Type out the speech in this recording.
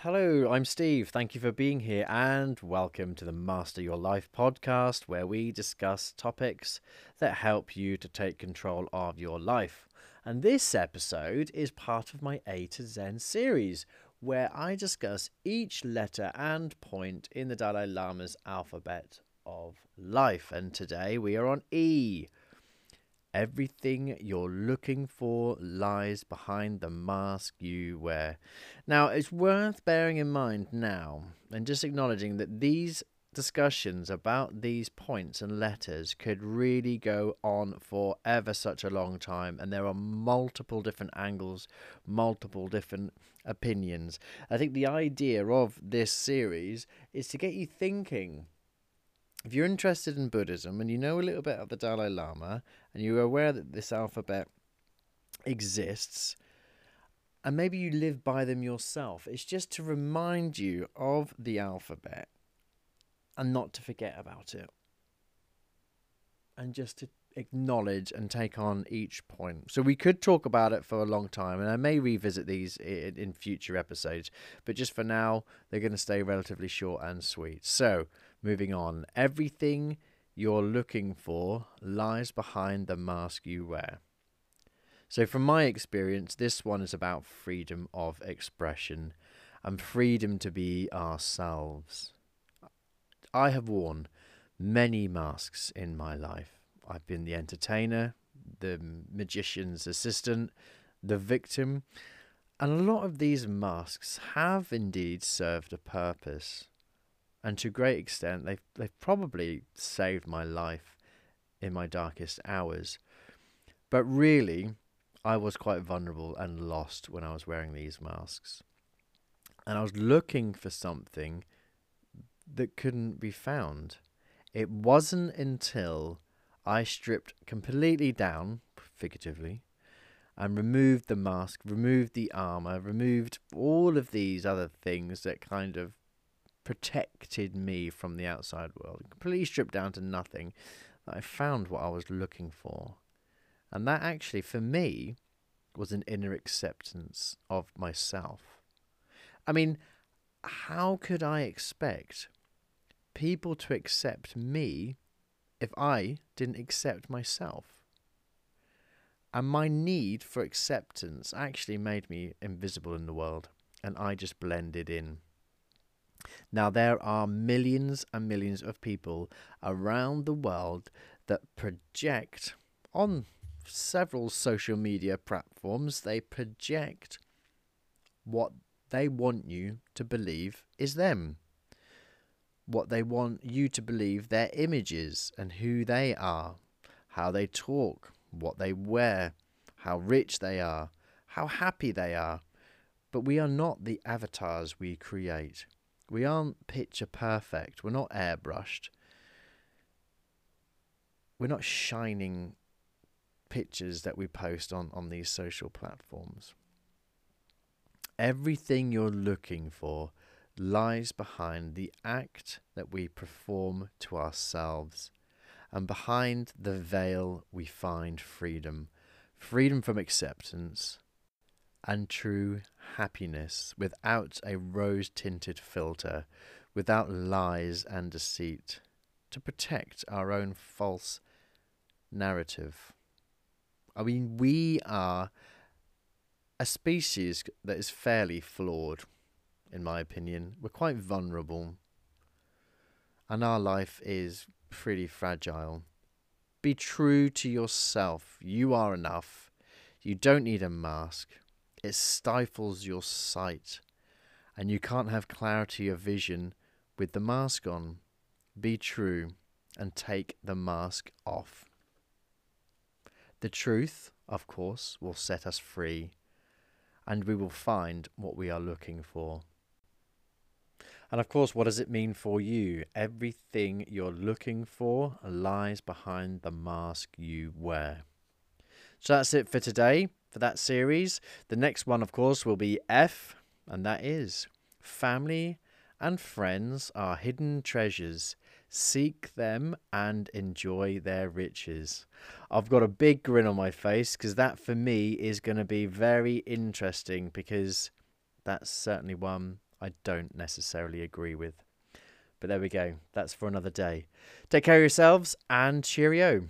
Hello, I'm Steve. Thank you for being here and welcome to the Master Your Life podcast, where we discuss topics that help you to take control of your life. And this episode is part of my A to Zen series, where I discuss each letter and point in the Dalai Lama's alphabet of life. And today we are on E. Everything you're looking for lies behind the mask you wear. Now, it's worth bearing in mind now and just acknowledging that these discussions about these points and letters could really go on for ever such a long time, and there are multiple different angles, multiple different opinions. I think the idea of this series is to get you thinking. If you're interested in Buddhism and you know a little bit of the Dalai Lama and you're aware that this alphabet exists and maybe you live by them yourself, it's just to remind you of the alphabet and not to forget about it. And just to acknowledge and take on each point. So we could talk about it for a long time, and I may revisit these in future episodes. But just for now, they're going to stay relatively short and sweet. So, moving on. Everything you're looking for lies behind the mask you wear. So from my experience, this one is about freedom of expression and freedom to be ourselves. I have worn many masks in my life. I've been the entertainer, the magician's assistant, the victim, and a lot of these masks have indeed served a purpose. And to a great extent, they've probably saved my life in my darkest hours. But really, I was quite vulnerable and lost when I was wearing these masks. And I was looking for something that couldn't be found. It wasn't until I stripped completely down, figuratively, and removed the mask, removed the armor, removed all of these other things that kind of protected me from the outside world, completely stripped down to nothing, that I found what I was looking for. And that actually, for me, was an inner acceptance of myself. I mean, how could I expect people to accept me if I didn't accept myself? And my need for acceptance actually made me invisible in the world, and I just blended in. Now, there are millions and millions of people around the world that project on several social media platforms, they project what they want you to believe is them, what they want you to believe their image is and who they are, how they talk, what they wear, how rich they are, how happy they are. But we are not the avatars we create. We aren't picture perfect. We're not airbrushed. We're not shining pictures that we post on these social platforms. Everything you're looking for lies behind the act that we perform to ourselves. And behind the veil, we find freedom. Freedom from acceptance and true happiness, without a rose-tinted filter, without lies and deceit, to protect our own false narrative. I mean, we are a species that is fairly flawed, in my opinion. We're quite vulnerable, and our life is pretty fragile. Be true to yourself. You are enough. You don't need a mask. It stifles your sight, and you can't have clarity of vision with the mask on. Be true and take the mask off. The truth, of course, will set us free, and we will find what we are looking for. And of course, what does it mean for you? Everything you're looking for lies behind the mask you wear. So that's it for today, for that series. The next one, of course, will be F, and that is family and friends are hidden treasures. Seek them and enjoy their riches. I've got a big grin on my face because that, for me, is going to be very interesting, because that's certainly one I don't necessarily agree with. But there we go. That's for another day. Take care of yourselves and cheerio.